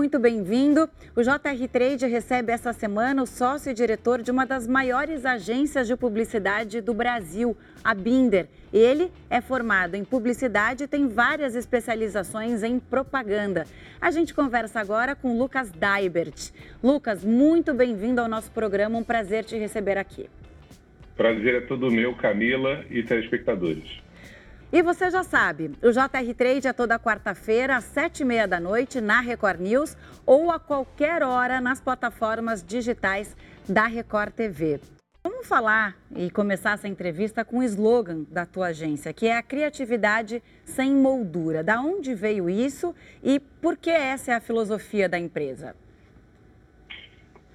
muito bem-vindo. O JR Trade recebe essa semana o sócio e diretor de uma das maiores agências de publicidade do Brasil, a Binder. Ele é formado em publicidade e tem várias especializações em propaganda. A gente conversa agora com Lucas Daibert. Lucas, muito bem-vindo ao nosso programa, um prazer te receber aqui. Prazer é todo meu, Camila e telespectadores. E você já sabe, o JR Trade é toda quarta-feira, às 7h30 da noite, na Record News ou a qualquer hora nas plataformas digitais da Record TV. Vamos falar e começar essa entrevista com o slogan da tua agência, que é a criatividade sem moldura. Da onde veio isso e por que essa é a filosofia da empresa?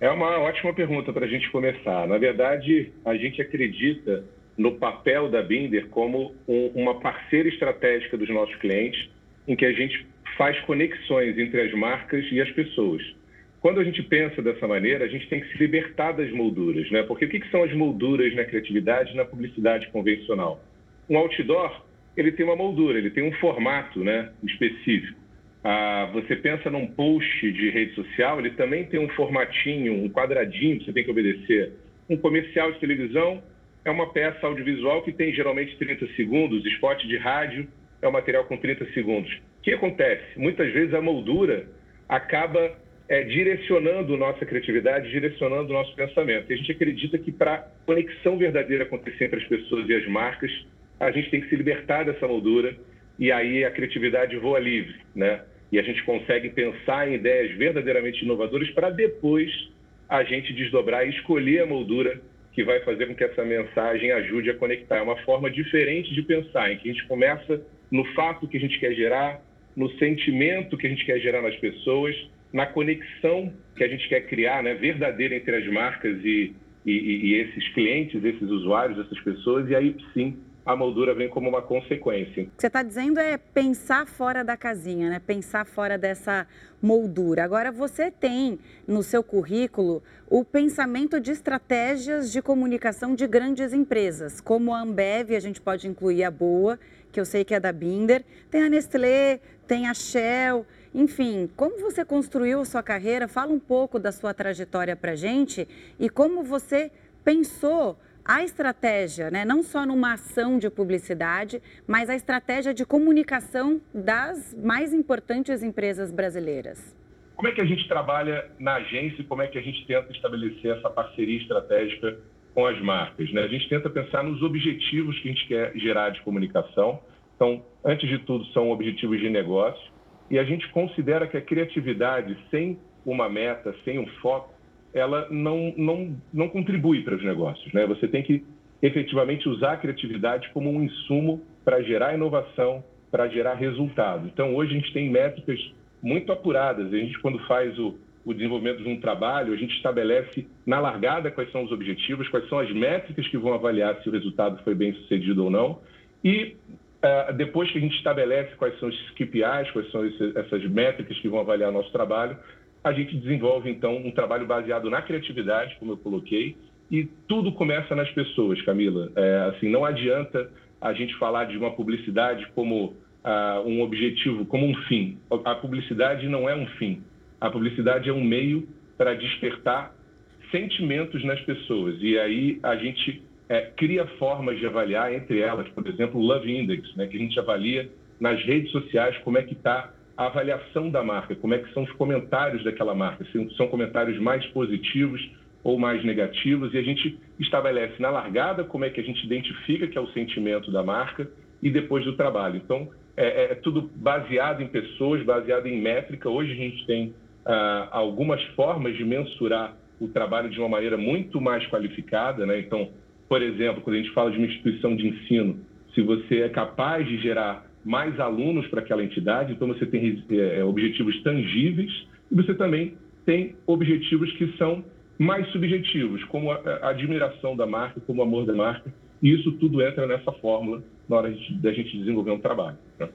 É uma ótima pergunta para a gente começar. Na verdade, a gente acredita no papel da Binder como uma parceira estratégica dos nossos clientes, em que a gente faz conexões entre as marcas e as pessoas. Quando a gente pensa dessa maneira, a gente tem que se libertar das molduras, né? Porque o que são as molduras na criatividade e na publicidade convencional? Um outdoor, ele tem uma moldura, ele tem um formato, né, específico. Você pensa num post de rede social, ele também tem um formatinho, um quadradinho que você tem que obedecer. Um comercial de televisão, é uma peça audiovisual que tem geralmente 30 segundos, spot de rádio é um material com 30 segundos. O que acontece? Muitas vezes a moldura acaba direcionando nossa criatividade, direcionando o nosso pensamento. E a gente acredita que para a conexão verdadeira acontecer entre as pessoas e as marcas, a gente tem que se libertar dessa moldura e aí a criatividade voa livre, né? E a gente consegue pensar em ideias verdadeiramente inovadoras para depois a gente desdobrar e escolher a moldura que vai fazer com que essa mensagem ajude a conectar. É uma forma diferente de pensar, em que a gente começa no fato que a gente quer gerar, no sentimento que a gente quer gerar nas pessoas, na conexão que a gente quer criar, né, verdadeira entre as marcas e esses clientes, esses usuários, essas pessoas, e aí sim a moldura vem como uma consequência. O que você está dizendo é pensar fora da casinha, né? Pensar fora dessa moldura. Agora, você tem no seu currículo o pensamento de estratégias de comunicação de grandes empresas, como a Ambev, a gente pode incluir a Boa, que eu sei que é da Binder, tem a Nestlé, tem a Shell, enfim. Como você construiu a sua carreira? Fala um pouco da sua trajetória para a gente e como você pensou a estratégia, né? Não só numa ação de publicidade, mas a estratégia de comunicação das mais importantes empresas brasileiras. Como é que a gente trabalha na agência e como é que a gente tenta estabelecer essa parceria estratégica com as marcas, né? A gente tenta pensar nos objetivos que a gente quer gerar de comunicação. Então, antes de tudo, são objetivos de negócio. E a gente considera que a criatividade sem uma meta, sem um foco, ela não contribui para os negócios, né? Você tem que efetivamente usar a criatividade como um insumo para gerar inovação, para gerar resultado. Então, hoje a gente tem métricas muito apuradas. A gente, quando faz o desenvolvimento de um trabalho, a gente estabelece na largada quais são os objetivos, quais são as métricas que vão avaliar se o resultado foi bem sucedido ou não. E depois que a gente estabelece quais são os KPIs, quais são essas métricas que vão avaliar nosso trabalho, a gente desenvolve, então, um trabalho baseado na criatividade, como eu coloquei, e tudo começa nas pessoas, Camila. Não adianta a gente falar de uma publicidade como um objetivo, como um fim. A publicidade não é um fim. A publicidade é um meio para despertar sentimentos nas pessoas. E aí a gente cria formas de avaliar, entre elas, por exemplo, o Love Index, né, que a gente avalia nas redes sociais como é que está a avaliação da marca, como é que são os comentários daquela marca, se são comentários mais positivos ou mais negativos, e a gente estabelece na largada como é que a gente identifica que é o sentimento da marca e depois do trabalho. Então, é tudo baseado em pessoas, baseado em métrica. Hoje a gente tem algumas formas de mensurar o trabalho de uma maneira muito mais qualificada, né? Então, por exemplo, quando a gente fala de uma instituição de ensino, se você é capaz de gerar mais alunos para aquela entidade, então você tem objetivos tangíveis e você também tem objetivos que são mais subjetivos, como a admiração da marca, como o amor da marca, e isso tudo entra nessa fórmula na hora da gente desenvolver um trabalho, né?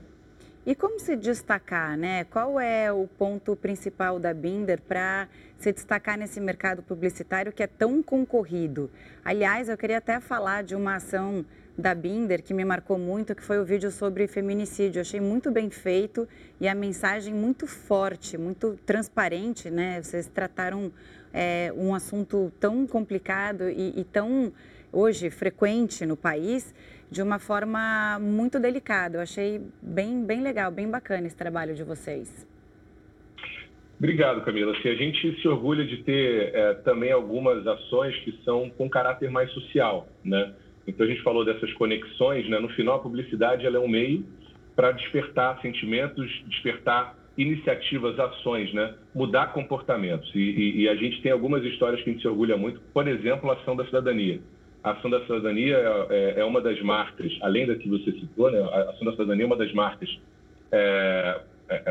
E como se destacar, né? Qual é o ponto principal da Binder para se destacar nesse mercado publicitário que é tão concorrido? Aliás, eu queria até falar de uma ação da Binder que me marcou muito, que foi o vídeo sobre feminicídio. Eu achei muito bem feito e a mensagem muito forte, muito transparente, né? Vocês trataram um assunto tão complicado e tão, hoje, frequente no país, de uma forma muito delicada. Eu achei bem legal, bem bacana esse trabalho de vocês. Obrigado, Camila. Assim, a gente se orgulha de ter também algumas ações que são com caráter mais social, né? Então, a gente falou dessas conexões, né? No final, a publicidade ela é um meio para despertar sentimentos, despertar iniciativas, ações, né? Mudar comportamentos. E a gente tem algumas histórias que a gente se orgulha muito, por exemplo, a Ação da Cidadania. A Ação da Cidadania é uma das marcas, além da que você citou, né? A Ação da Cidadania é uma das marcas...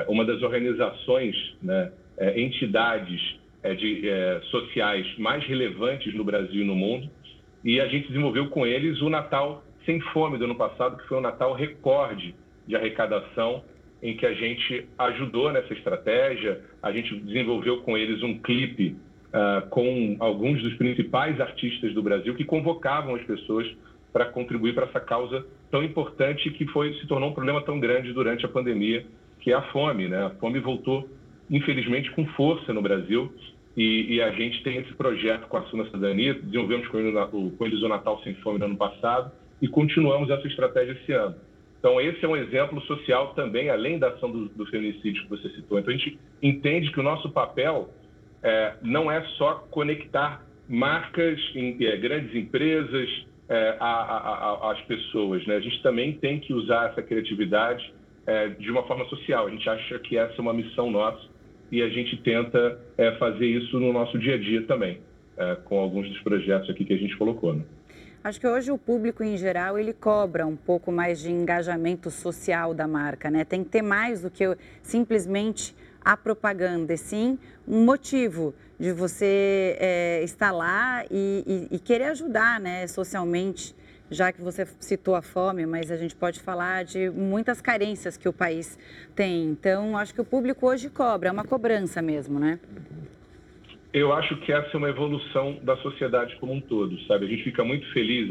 uma das organizações, né, entidades sociais mais relevantes no Brasil e no mundo, e a gente desenvolveu com eles o Natal Sem Fome do ano passado, que foi um Natal recorde de arrecadação, em que a gente ajudou nessa estratégia. A gente desenvolveu com eles um clipe com alguns dos principais artistas do Brasil que convocavam as pessoas para contribuir para essa causa tão importante que se tornou um problema tão grande durante a pandemia, que é a fome, né? A fome voltou, infelizmente, com força no Brasil, e a gente tem esse projeto com a Ação da Cidadania, desenvolvemos com eles o Natal Sem Fome no ano passado e continuamos essa estratégia esse ano. Então, esse é um exemplo social também, além da ação do feminicídio que você citou. Então, a gente entende que o nosso papel não é só conectar marcas, grandes empresas, às pessoas, né? A gente também tem que usar essa criatividade de uma forma social. A gente acha que essa é uma missão nossa e a gente tenta fazer isso no nosso dia a dia também, com alguns dos projetos aqui que a gente colocou, né? Acho que hoje o público em geral, ele cobra um pouco mais de engajamento social da marca, né? Tem que ter mais do que simplesmente a propaganda, e sim um motivo de você estar lá e querer ajudar, né, socialmente. Já que você citou a fome, mas a gente pode falar de muitas carências que o país tem. Então, acho que o público hoje cobra, é uma cobrança mesmo, né? Eu acho que essa é uma evolução da sociedade como um todo, sabe? A gente fica muito feliz.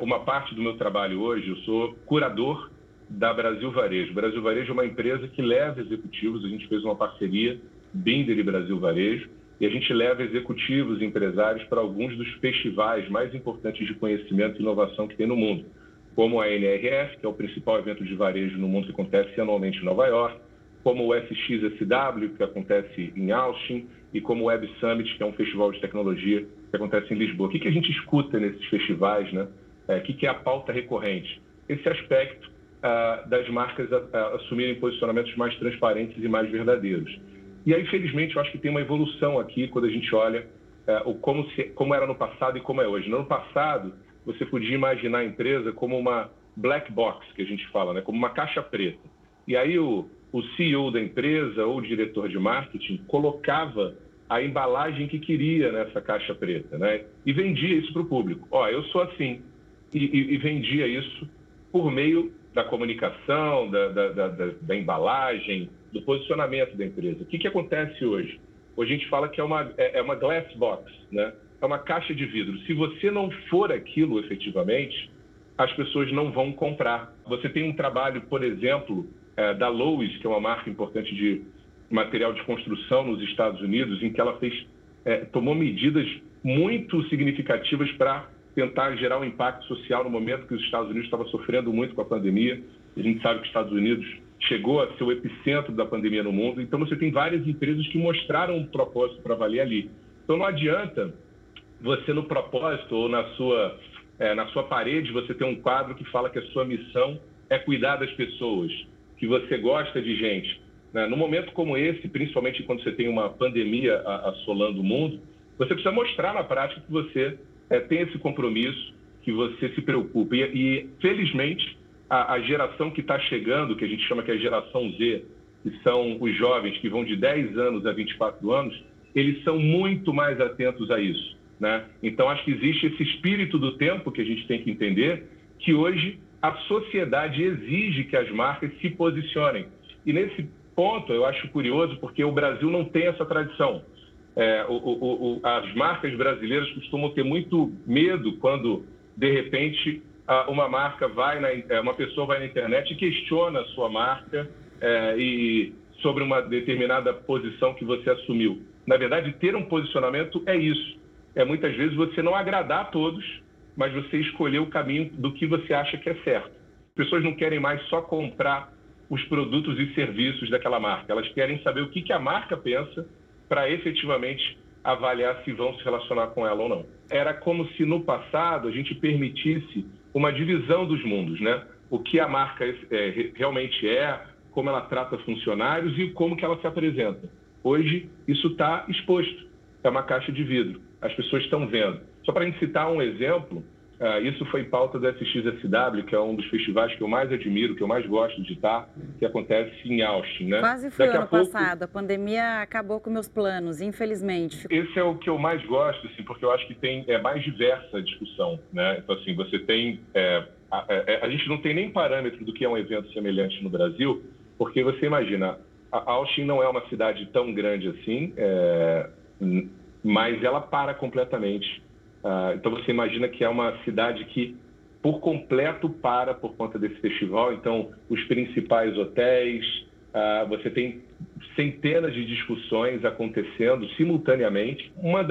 Uma parte do meu trabalho hoje, eu sou curador da Brasil Varejo. Brasil Varejo é uma empresa que leva executivos, a gente fez uma parceria, Binder e Brasil Varejo, e a gente leva executivos e empresários para alguns dos festivais mais importantes de conhecimento e inovação que tem no mundo, como a NRF, que é o principal evento de varejo no mundo que acontece anualmente em Nova York, como o SXSW, que acontece em Austin, e como o Web Summit, que é um festival de tecnologia que acontece em Lisboa. O que a gente escuta nesses festivais, né? O que é a pauta recorrente? Esse aspecto das marcas assumirem posicionamentos mais transparentes e mais verdadeiros. E aí, infelizmente, eu acho que tem uma evolução aqui quando a gente olha como era no passado e como é hoje. No ano passado, você podia imaginar a empresa como uma black box, que a gente fala, né? Como uma caixa preta. E aí o CEO da empresa ou o diretor de marketing colocava a embalagem que queria nessa caixa preta, né? E vendia isso para o público. Ó, eu sou assim. E vendia isso por meio da comunicação, da embalagem, do posicionamento da empresa. O que acontece hoje? Hoje a gente fala que é uma glass box, né? É uma caixa de vidro. Se você não for aquilo efetivamente, as pessoas não vão comprar. Você tem um trabalho, por exemplo, da Lowe's, que é uma marca importante de material de construção nos Estados Unidos, em que ela tomou medidas muito significativas para tentar gerar um impacto social no momento que os Estados Unidos estavam sofrendo muito com a pandemia. A gente sabe que os Estados Unidos chegou a ser o epicentro da pandemia no mundo, então você tem várias empresas que mostraram um propósito para valer ali. Então não adianta você no propósito ou na sua parede você ter um quadro que fala que a sua missão é cuidar das pessoas, que você gosta de gente, né? Num momento como esse, principalmente quando você tem uma pandemia assolando o mundo, você precisa mostrar na prática que você tem esse compromisso, que você se preocupa. E felizmente, a geração que está chegando, que a gente chama que é a geração Z, que são os jovens que vão de 10 anos a 24 anos, eles são muito mais atentos a isso, né? Então, acho que existe esse espírito do tempo que a gente tem que entender, que hoje a sociedade exige que as marcas se posicionem. E nesse ponto, eu acho curioso, porque o Brasil não tem essa tradição. As marcas brasileiras costumam ter muito medo quando, de repente, uma marca vai na, uma pessoa vai na internet e questiona a sua marca e sobre uma determinada posição que você assumiu. Na verdade, ter um posicionamento é isso. É muitas vezes você não agradar a todos, mas você escolher o caminho do que você acha que é certo. As pessoas não querem mais só comprar os produtos e serviços daquela marca. Elas querem saber o que a marca pensa para efetivamente avaliar se vão se relacionar com ela ou não. Era como se no passado a gente permitisse uma divisão dos mundos, né? O que a marca realmente é, como ela trata funcionários e como que ela se apresenta. Hoje, isso está exposto. É uma caixa de vidro. As pessoas estão vendo. Só para a gente citar um exemplo, isso foi pauta do SXSW, que é um dos festivais que eu mais admiro, que eu mais gosto de estar, que acontece em Austin, né? Quase fui ano passado. A pandemia acabou com meus planos, infelizmente. Esse é o que eu mais gosto, assim, porque eu acho que tem mais diversa a discussão, né? Então, assim, você tem... A gente não tem nem parâmetro do que é um evento semelhante no Brasil, porque você imagina, a Austin não é uma cidade tão grande assim, mas ela para completamente. Então, você imagina que é uma cidade que, por completo, para por conta desse festival. Então, os principais hotéis, você tem centenas de discussões acontecendo simultaneamente. Uma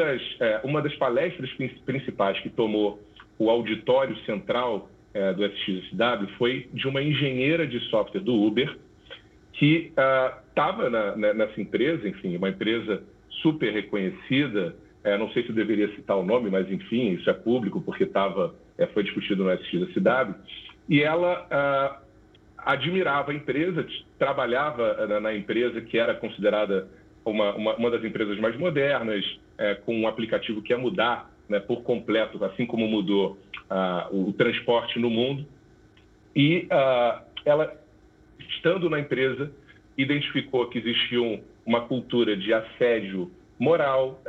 das palestras principais que tomou o auditório central do SXSW foi de uma engenheira de software do Uber, que estava nessa empresa, enfim, uma empresa super reconhecida, não sei se eu deveria citar o nome, mas enfim, isso é público, porque foi discutido no SXSW, e ela admirava a empresa, trabalhava na empresa que era considerada uma das empresas mais modernas, com um aplicativo que ia mudar, né, por completo, assim como mudou o transporte no mundo, e ela, estando na empresa, identificou que existia uma cultura de assédio moral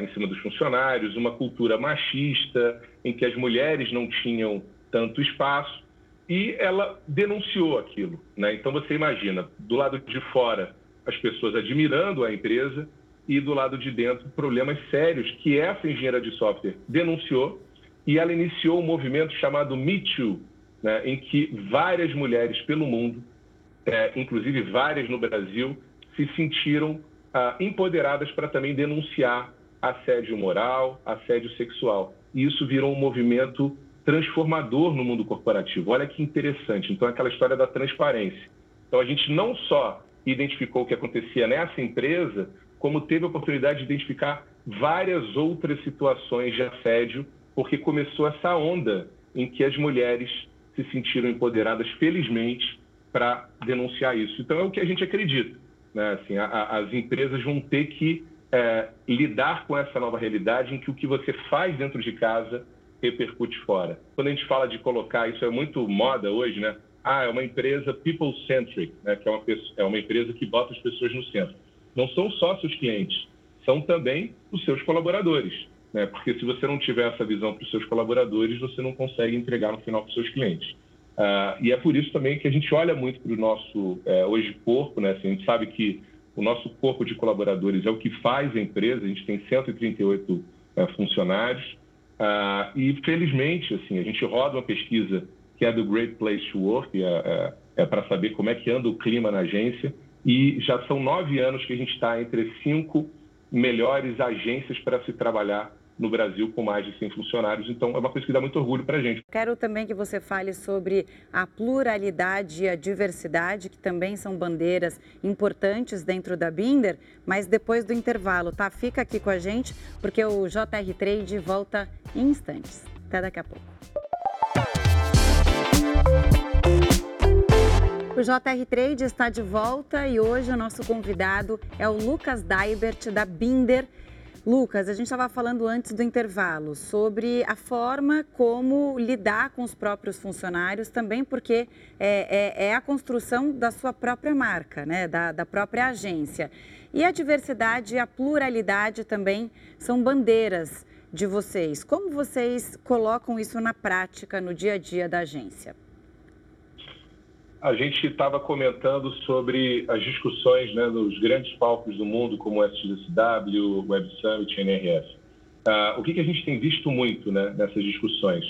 em cima dos funcionários, uma cultura machista, em que as mulheres não tinham tanto espaço, e ela denunciou aquilo, né? Então, você imagina, do lado de fora, as pessoas admirando a empresa, e do lado de dentro, problemas sérios que essa engenheira de software denunciou, e ela iniciou um movimento chamado Me Too, né? Em que várias mulheres pelo mundo, inclusive várias no Brasil, se sentiram empoderadas para também denunciar assédio moral, assédio sexual. E isso virou um movimento transformador no mundo corporativo. Olha que interessante. Então, aquela história da transparência. Então, a gente não só identificou o que acontecia nessa empresa, como teve a oportunidade de identificar várias outras situações de assédio, porque começou essa onda em que as mulheres se sentiram empoderadas, felizmente, para denunciar isso. Então, é o que a gente acredita, né? Assim, as empresas vão ter que lidar com essa nova realidade em que o que você faz dentro de casa repercute fora. Quando a gente fala de colocar, isso é muito moda hoje, né? É uma empresa people-centric, né? Que é uma empresa que bota as pessoas no centro. Não são só seus clientes, são também os seus colaboradores, né? Porque se você não tiver essa visão para os seus colaboradores, você não consegue entregar no final para os seus clientes. E é por isso também que a gente olha muito para o nosso, hoje, corpo, né? Assim, a gente sabe que o nosso corpo de colaboradores é o que faz a empresa. A gente tem 138 funcionários e, felizmente, assim, a gente roda uma pesquisa que é do Great Place to Work, para saber como é que anda o clima na agência, e já são 9 anos que a gente está entre as 5 melhores agências para se trabalhar no Brasil, com mais de 100 funcionários. Então, é uma coisa que dá muito orgulho para a gente. Quero também que você fale sobre a pluralidade e a diversidade, que também são bandeiras importantes dentro da Binder, mas depois do intervalo, tá? Fica aqui com a gente, porque o JR Trade volta em instantes. Até daqui a pouco. O JR Trade está de volta e hoje o nosso convidado é o Lucas Daibert, da Binder. Lucas, a gente estava falando antes do intervalo sobre a forma como lidar com os próprios funcionários, também porque é a construção da sua própria marca, né? Da própria agência. E a diversidade e a pluralidade também são bandeiras de vocês. Como vocês colocam isso na prática, no dia a dia da agência? A gente estava comentando sobre as discussões, né, nos grandes palcos do mundo, como o SXSW, Web Summit, NRF. O que a gente tem visto muito, né, nessas discussões?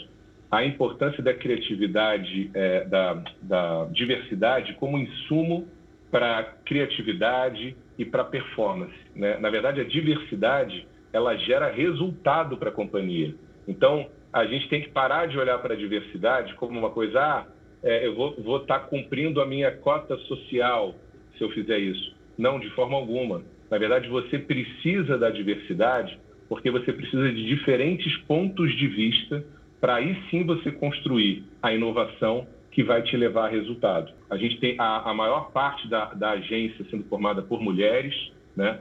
a importância da criatividade, da diversidade como insumo para a criatividade e para a performance, né? Na verdade, a diversidade, ela gera resultado para a companhia. Então, a gente tem que parar de olhar para a diversidade como uma coisa, eu vou estar cumprindo a minha cota social se eu fizer isso. Não, de forma alguma. Na verdade, você precisa da diversidade porque você precisa de diferentes pontos de vista para aí sim você construir a inovação que vai te levar a resultado. A gente tem a maior parte da agência sendo formada por mulheres, né?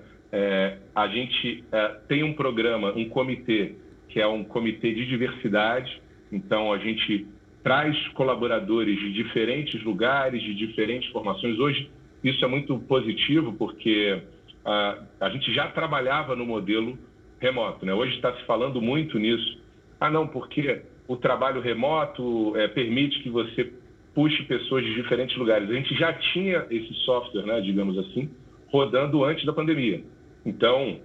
A gente tem um programa, um comitê, que é um comitê de diversidade. Então, a gente traz colaboradores de diferentes lugares, de diferentes formações. Hoje, isso é muito positivo, porque a gente já trabalhava no modelo remoto, né? Hoje está se falando muito nisso. Não, porque o trabalho remoto permite que você puxe pessoas de diferentes lugares. A gente já tinha esse software, né, digamos assim, rodando antes da pandemia. Então,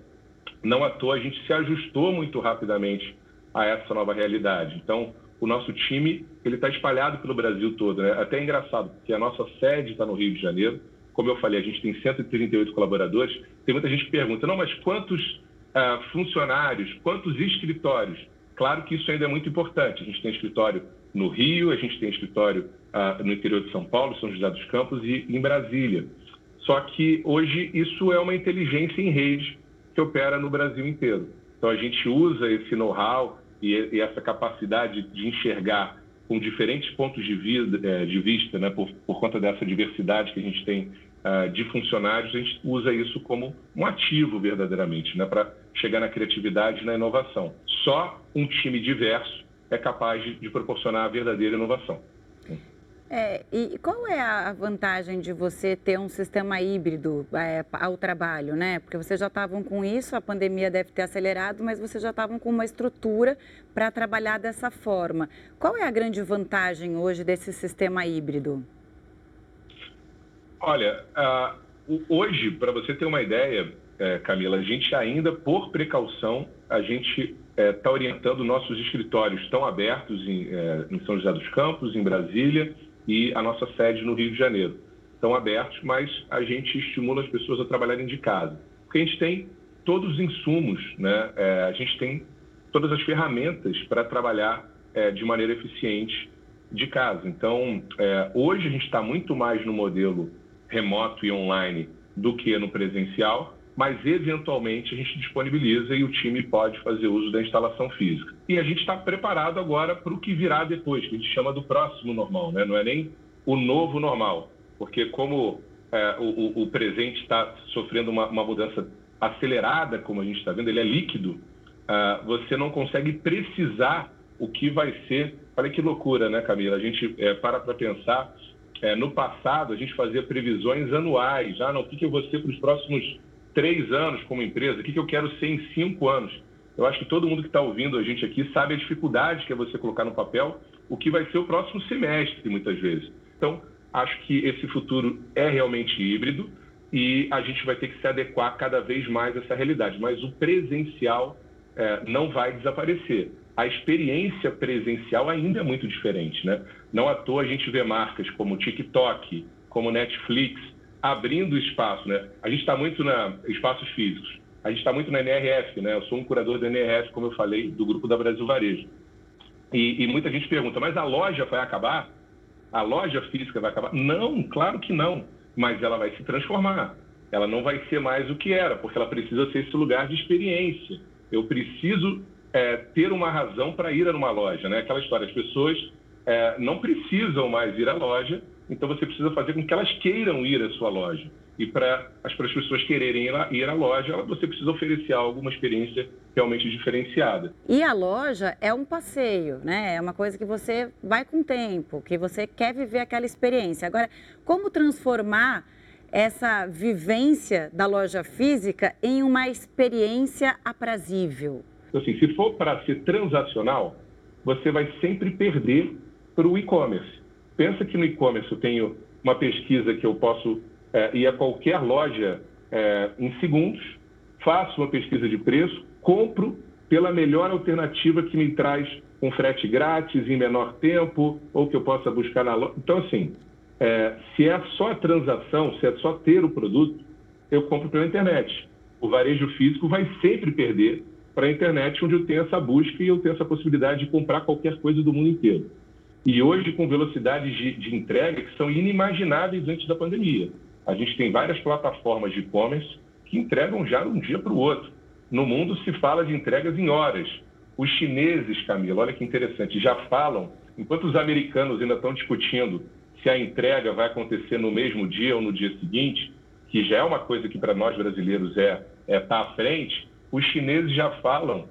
não à toa, a gente se ajustou muito rapidamente a essa nova realidade. Então, o nosso time está espalhado pelo Brasil todo, né? Até é engraçado, porque a nossa sede está no Rio de Janeiro. Como eu falei, a gente tem 138 colaboradores. Tem muita gente que pergunta, não, mas quantos funcionários, quantos escritórios? Claro que isso ainda é muito importante. A gente tem escritório no Rio, a gente tem escritório no interior de São Paulo, São José dos Campos e em Brasília. Só que hoje isso é uma inteligência em rede que opera no Brasil inteiro. Então, a gente usa esse know-how e essa capacidade de enxergar com diferentes pontos de vista, né, por conta dessa diversidade que a gente tem de funcionários, a gente usa isso como um ativo verdadeiramente, né, para chegar na criatividade e na inovação. Só um time diverso é capaz de proporcionar a verdadeira inovação. E qual é a vantagem de você ter um sistema híbrido ao trabalho, né? Porque vocês já estavam com isso, a pandemia deve ter acelerado, mas vocês já estavam com uma estrutura para trabalhar dessa forma. Qual é a grande vantagem hoje desse sistema híbrido? Olha, hoje, para você ter uma ideia, Camila, a gente ainda, por precaução, a gente está orientando nossos escritórios, estão abertos em São José dos Campos, em Brasília, e a nossa sede no Rio de Janeiro. Estão abertos, mas a gente estimula as pessoas a trabalharem de casa, porque a gente tem todos os insumos, né? A gente tem todas as ferramentas para trabalhar de maneira eficiente de casa. Então, hoje a gente está muito mais no modelo remoto e online do que no presencial, mas eventualmente a gente disponibiliza e o time pode fazer uso da instalação física. E a gente está preparado agora para o que virá depois, que a gente chama do próximo normal, né? Não é nem o novo normal, porque como o presente está sofrendo uma mudança acelerada, como a gente está vendo, ele é líquido, você não consegue precisar o que vai ser. Olha que loucura, né, Camila? A gente para pensar, no passado a gente fazia previsões anuais, o que eu vou ser para os próximos 3 anos como empresa, o que eu quero ser em 5 anos. Eu acho que todo mundo que está ouvindo a gente aqui sabe a dificuldade que é você colocar no papel o que vai ser o próximo semestre, muitas vezes. Então, acho que esse futuro é realmente híbrido e a gente vai ter que se adequar cada vez mais a essa realidade. Mas o presencial não vai desaparecer. A experiência presencial ainda é muito diferente, né? Não à toa a gente vê marcas como TikTok, como Netflix, abrindo espaço, né? A gente está muito na espaços físicos, a gente está muito na NRF, né? Eu sou um curador da NRF, como eu falei, do grupo da Brasil Varejo. E muita gente pergunta, mas a loja vai acabar? A loja física vai acabar? Não, claro que não, mas ela vai se transformar. Ela não vai ser mais o que era, porque ela precisa ser esse lugar de experiência. Eu preciso ter uma razão para ir a uma loja, né? Aquela história, as pessoas não precisam mais ir à loja, então você precisa fazer com que elas queiram ir à sua loja. E para as pessoas quererem ir à loja, você precisa oferecer algo, uma experiência realmente diferenciada. E a loja é um passeio, né? É uma coisa que você vai com o tempo, que você quer viver aquela experiência. Agora, como transformar essa vivência da loja física em uma experiência aprazível? Assim, se for para ser transacional, você vai sempre perder para o e-commerce. Pensa que no e-commerce eu tenho uma pesquisa que eu posso ir a qualquer loja em segundos, faço uma pesquisa de preço, compro pela melhor alternativa que me traz um frete grátis em menor tempo ou que eu possa buscar na loja. Então, assim, se é só a transação, se é só ter o produto, eu compro pela internet. O varejo físico vai sempre perder para a internet, onde eu tenho essa busca e eu tenho essa possibilidade de comprar qualquer coisa do mundo inteiro. E hoje, com velocidades de entrega que são inimagináveis antes da pandemia. A gente tem várias plataformas de e-commerce que entregam já de um dia para o outro. No mundo se fala de entregas em horas. Os chineses, Camila, olha que interessante, já falam, enquanto os americanos ainda estão discutindo se a entrega vai acontecer no mesmo dia ou no dia seguinte, que já é uma coisa que para nós brasileiros tá à frente, os chineses já falam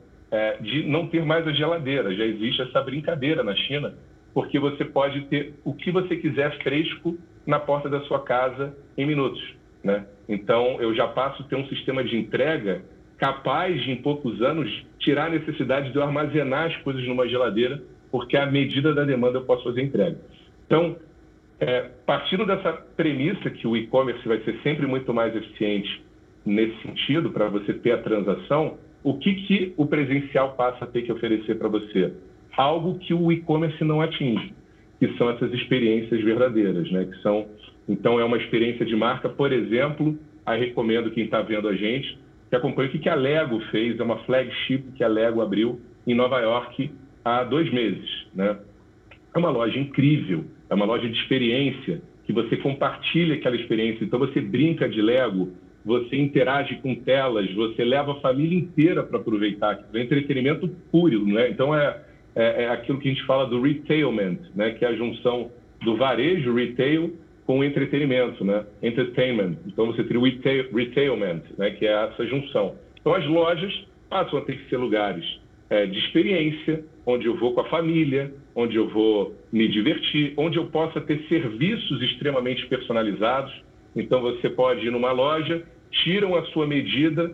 de não ter mais a geladeira. Já existe essa brincadeira na China, porque você pode ter o que você quiser fresco na porta da sua casa em minutos, né? Então, eu já passo a ter um sistema de entrega capaz de, em poucos anos, tirar a necessidade de eu armazenar as coisas numa geladeira, porque à medida da demanda eu posso fazer entrega. Então, partindo dessa premissa que o e-commerce vai ser sempre muito mais eficiente nesse sentido, para você ter a transação, o que o presencial passa a ter que oferecer para você? Algo que o e-commerce não atinge, que são essas experiências verdadeiras, né? Que são, então, é uma experiência de marca, por exemplo, aí recomendo quem está vendo a gente, que acompanhe o que a Lego fez, é uma flagship que a Lego abriu em Nova York há 2 meses, né? É uma loja incrível, é uma loja de experiência, que você compartilha aquela experiência, então você brinca de Lego, você interage com telas, você leva a família inteira para aproveitar, é entretenimento puro, né? Então é aquilo que a gente fala do Retailment, né? Que é a junção do varejo, retail, com o entretenimento, né? Entertainment. Então você tem o Retailment, né? Que é essa junção. Então as lojas passam a ter que ser lugares de experiência, onde eu vou com a família, onde eu vou me divertir, onde eu possa ter serviços extremamente personalizados. Então você pode ir numa loja, tiram a sua medida,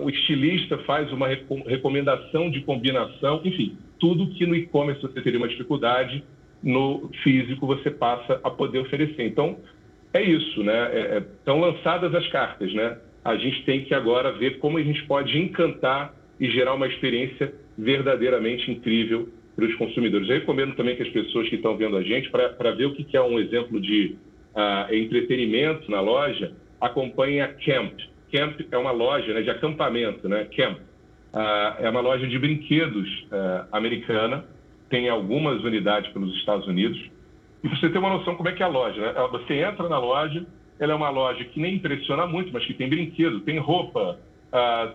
o estilista faz uma recomendação de combinação, enfim, tudo que no e-commerce você teria uma dificuldade, no físico você passa a poder oferecer. Então, é isso, né? Estão lançadas as cartas, né? A gente tem que agora ver como a gente pode encantar e gerar uma experiência verdadeiramente incrível para os consumidores. Eu recomendo também que as pessoas que estão vendo a gente, para ver o que é um exemplo de entretenimento na loja, acompanhem a Camp. Camp é uma loja, né, de acampamento, né? Camp é uma loja de brinquedos americana, tem algumas unidades pelos Estados Unidos. E você tem uma noção como é que é a loja, né? Você entra na loja, ela é uma loja que nem impressiona muito, mas que tem brinquedo, tem roupa,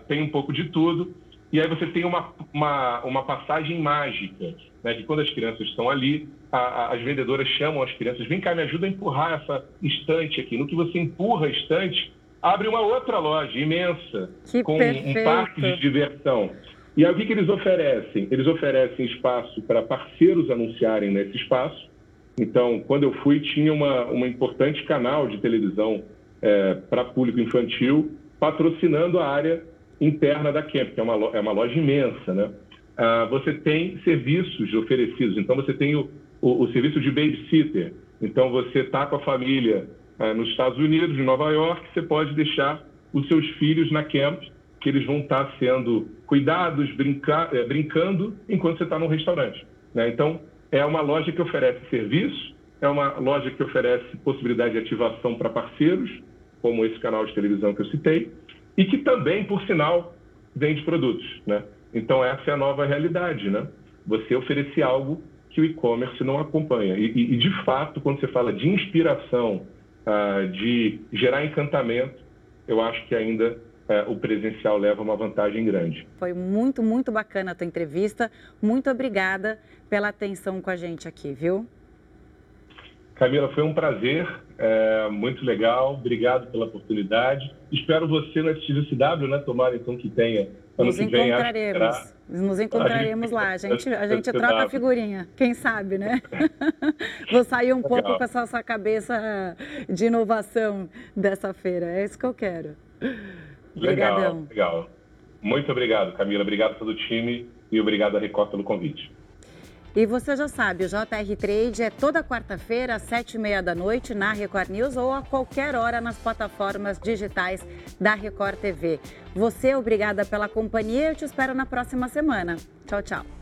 tem um pouco de tudo. E aí você tem uma passagem mágica, né? Que quando as crianças estão ali, as vendedoras chamam as crianças, vem cá, me ajuda a empurrar essa estante aqui. No que você empurra a estante, abre uma outra loja imensa, que com perfeito. Um parque de diversão. E aí o que eles oferecem? Eles oferecem espaço para parceiros anunciarem nesse espaço. Então, quando eu fui, tinha uma importante canal de televisão para público infantil, patrocinando a área interna da Camp, que é uma loja imensa, né? Você tem serviços oferecidos. Então, você tem o serviço de babysitter. Então, você está com a família nos Estados Unidos, em Nova York, você pode deixar os seus filhos na Camp, que eles vão estar sendo cuidados, brincando, enquanto você está num restaurante, né? Então, é uma loja que oferece serviço, é uma loja que oferece possibilidade de ativação para parceiros, como esse canal de televisão que eu citei, e que também, por sinal, vende produtos, né? Então, essa é a nova realidade, né? Você oferecer algo que o e-commerce não acompanha. E, de fato, quando você fala de inspiração, de gerar encantamento, eu acho que ainda o presencial leva uma vantagem grande. Foi muito, muito bacana a tua entrevista. Muito obrigada pela atenção com a gente aqui, viu? Camila, foi um prazer, muito legal, obrigado pela oportunidade. Espero você no SXSW, né? Tomara então que tenha ano que vem. Nos encontraremos lá, a gente troca a figurinha, quem sabe, né? Vou sair um legal. Pouco com essa sua cabeça de inovação dessa feira, é isso que eu quero. Legal, legal. Muito obrigado, Camila, obrigado pelo time e obrigado a Record pelo convite. E você já sabe, o JR Trade é toda quarta-feira, às 19h30 na Record News ou a qualquer hora nas plataformas digitais da Record TV. Você, obrigada pela companhia, eu te espero na próxima semana. Tchau, tchau.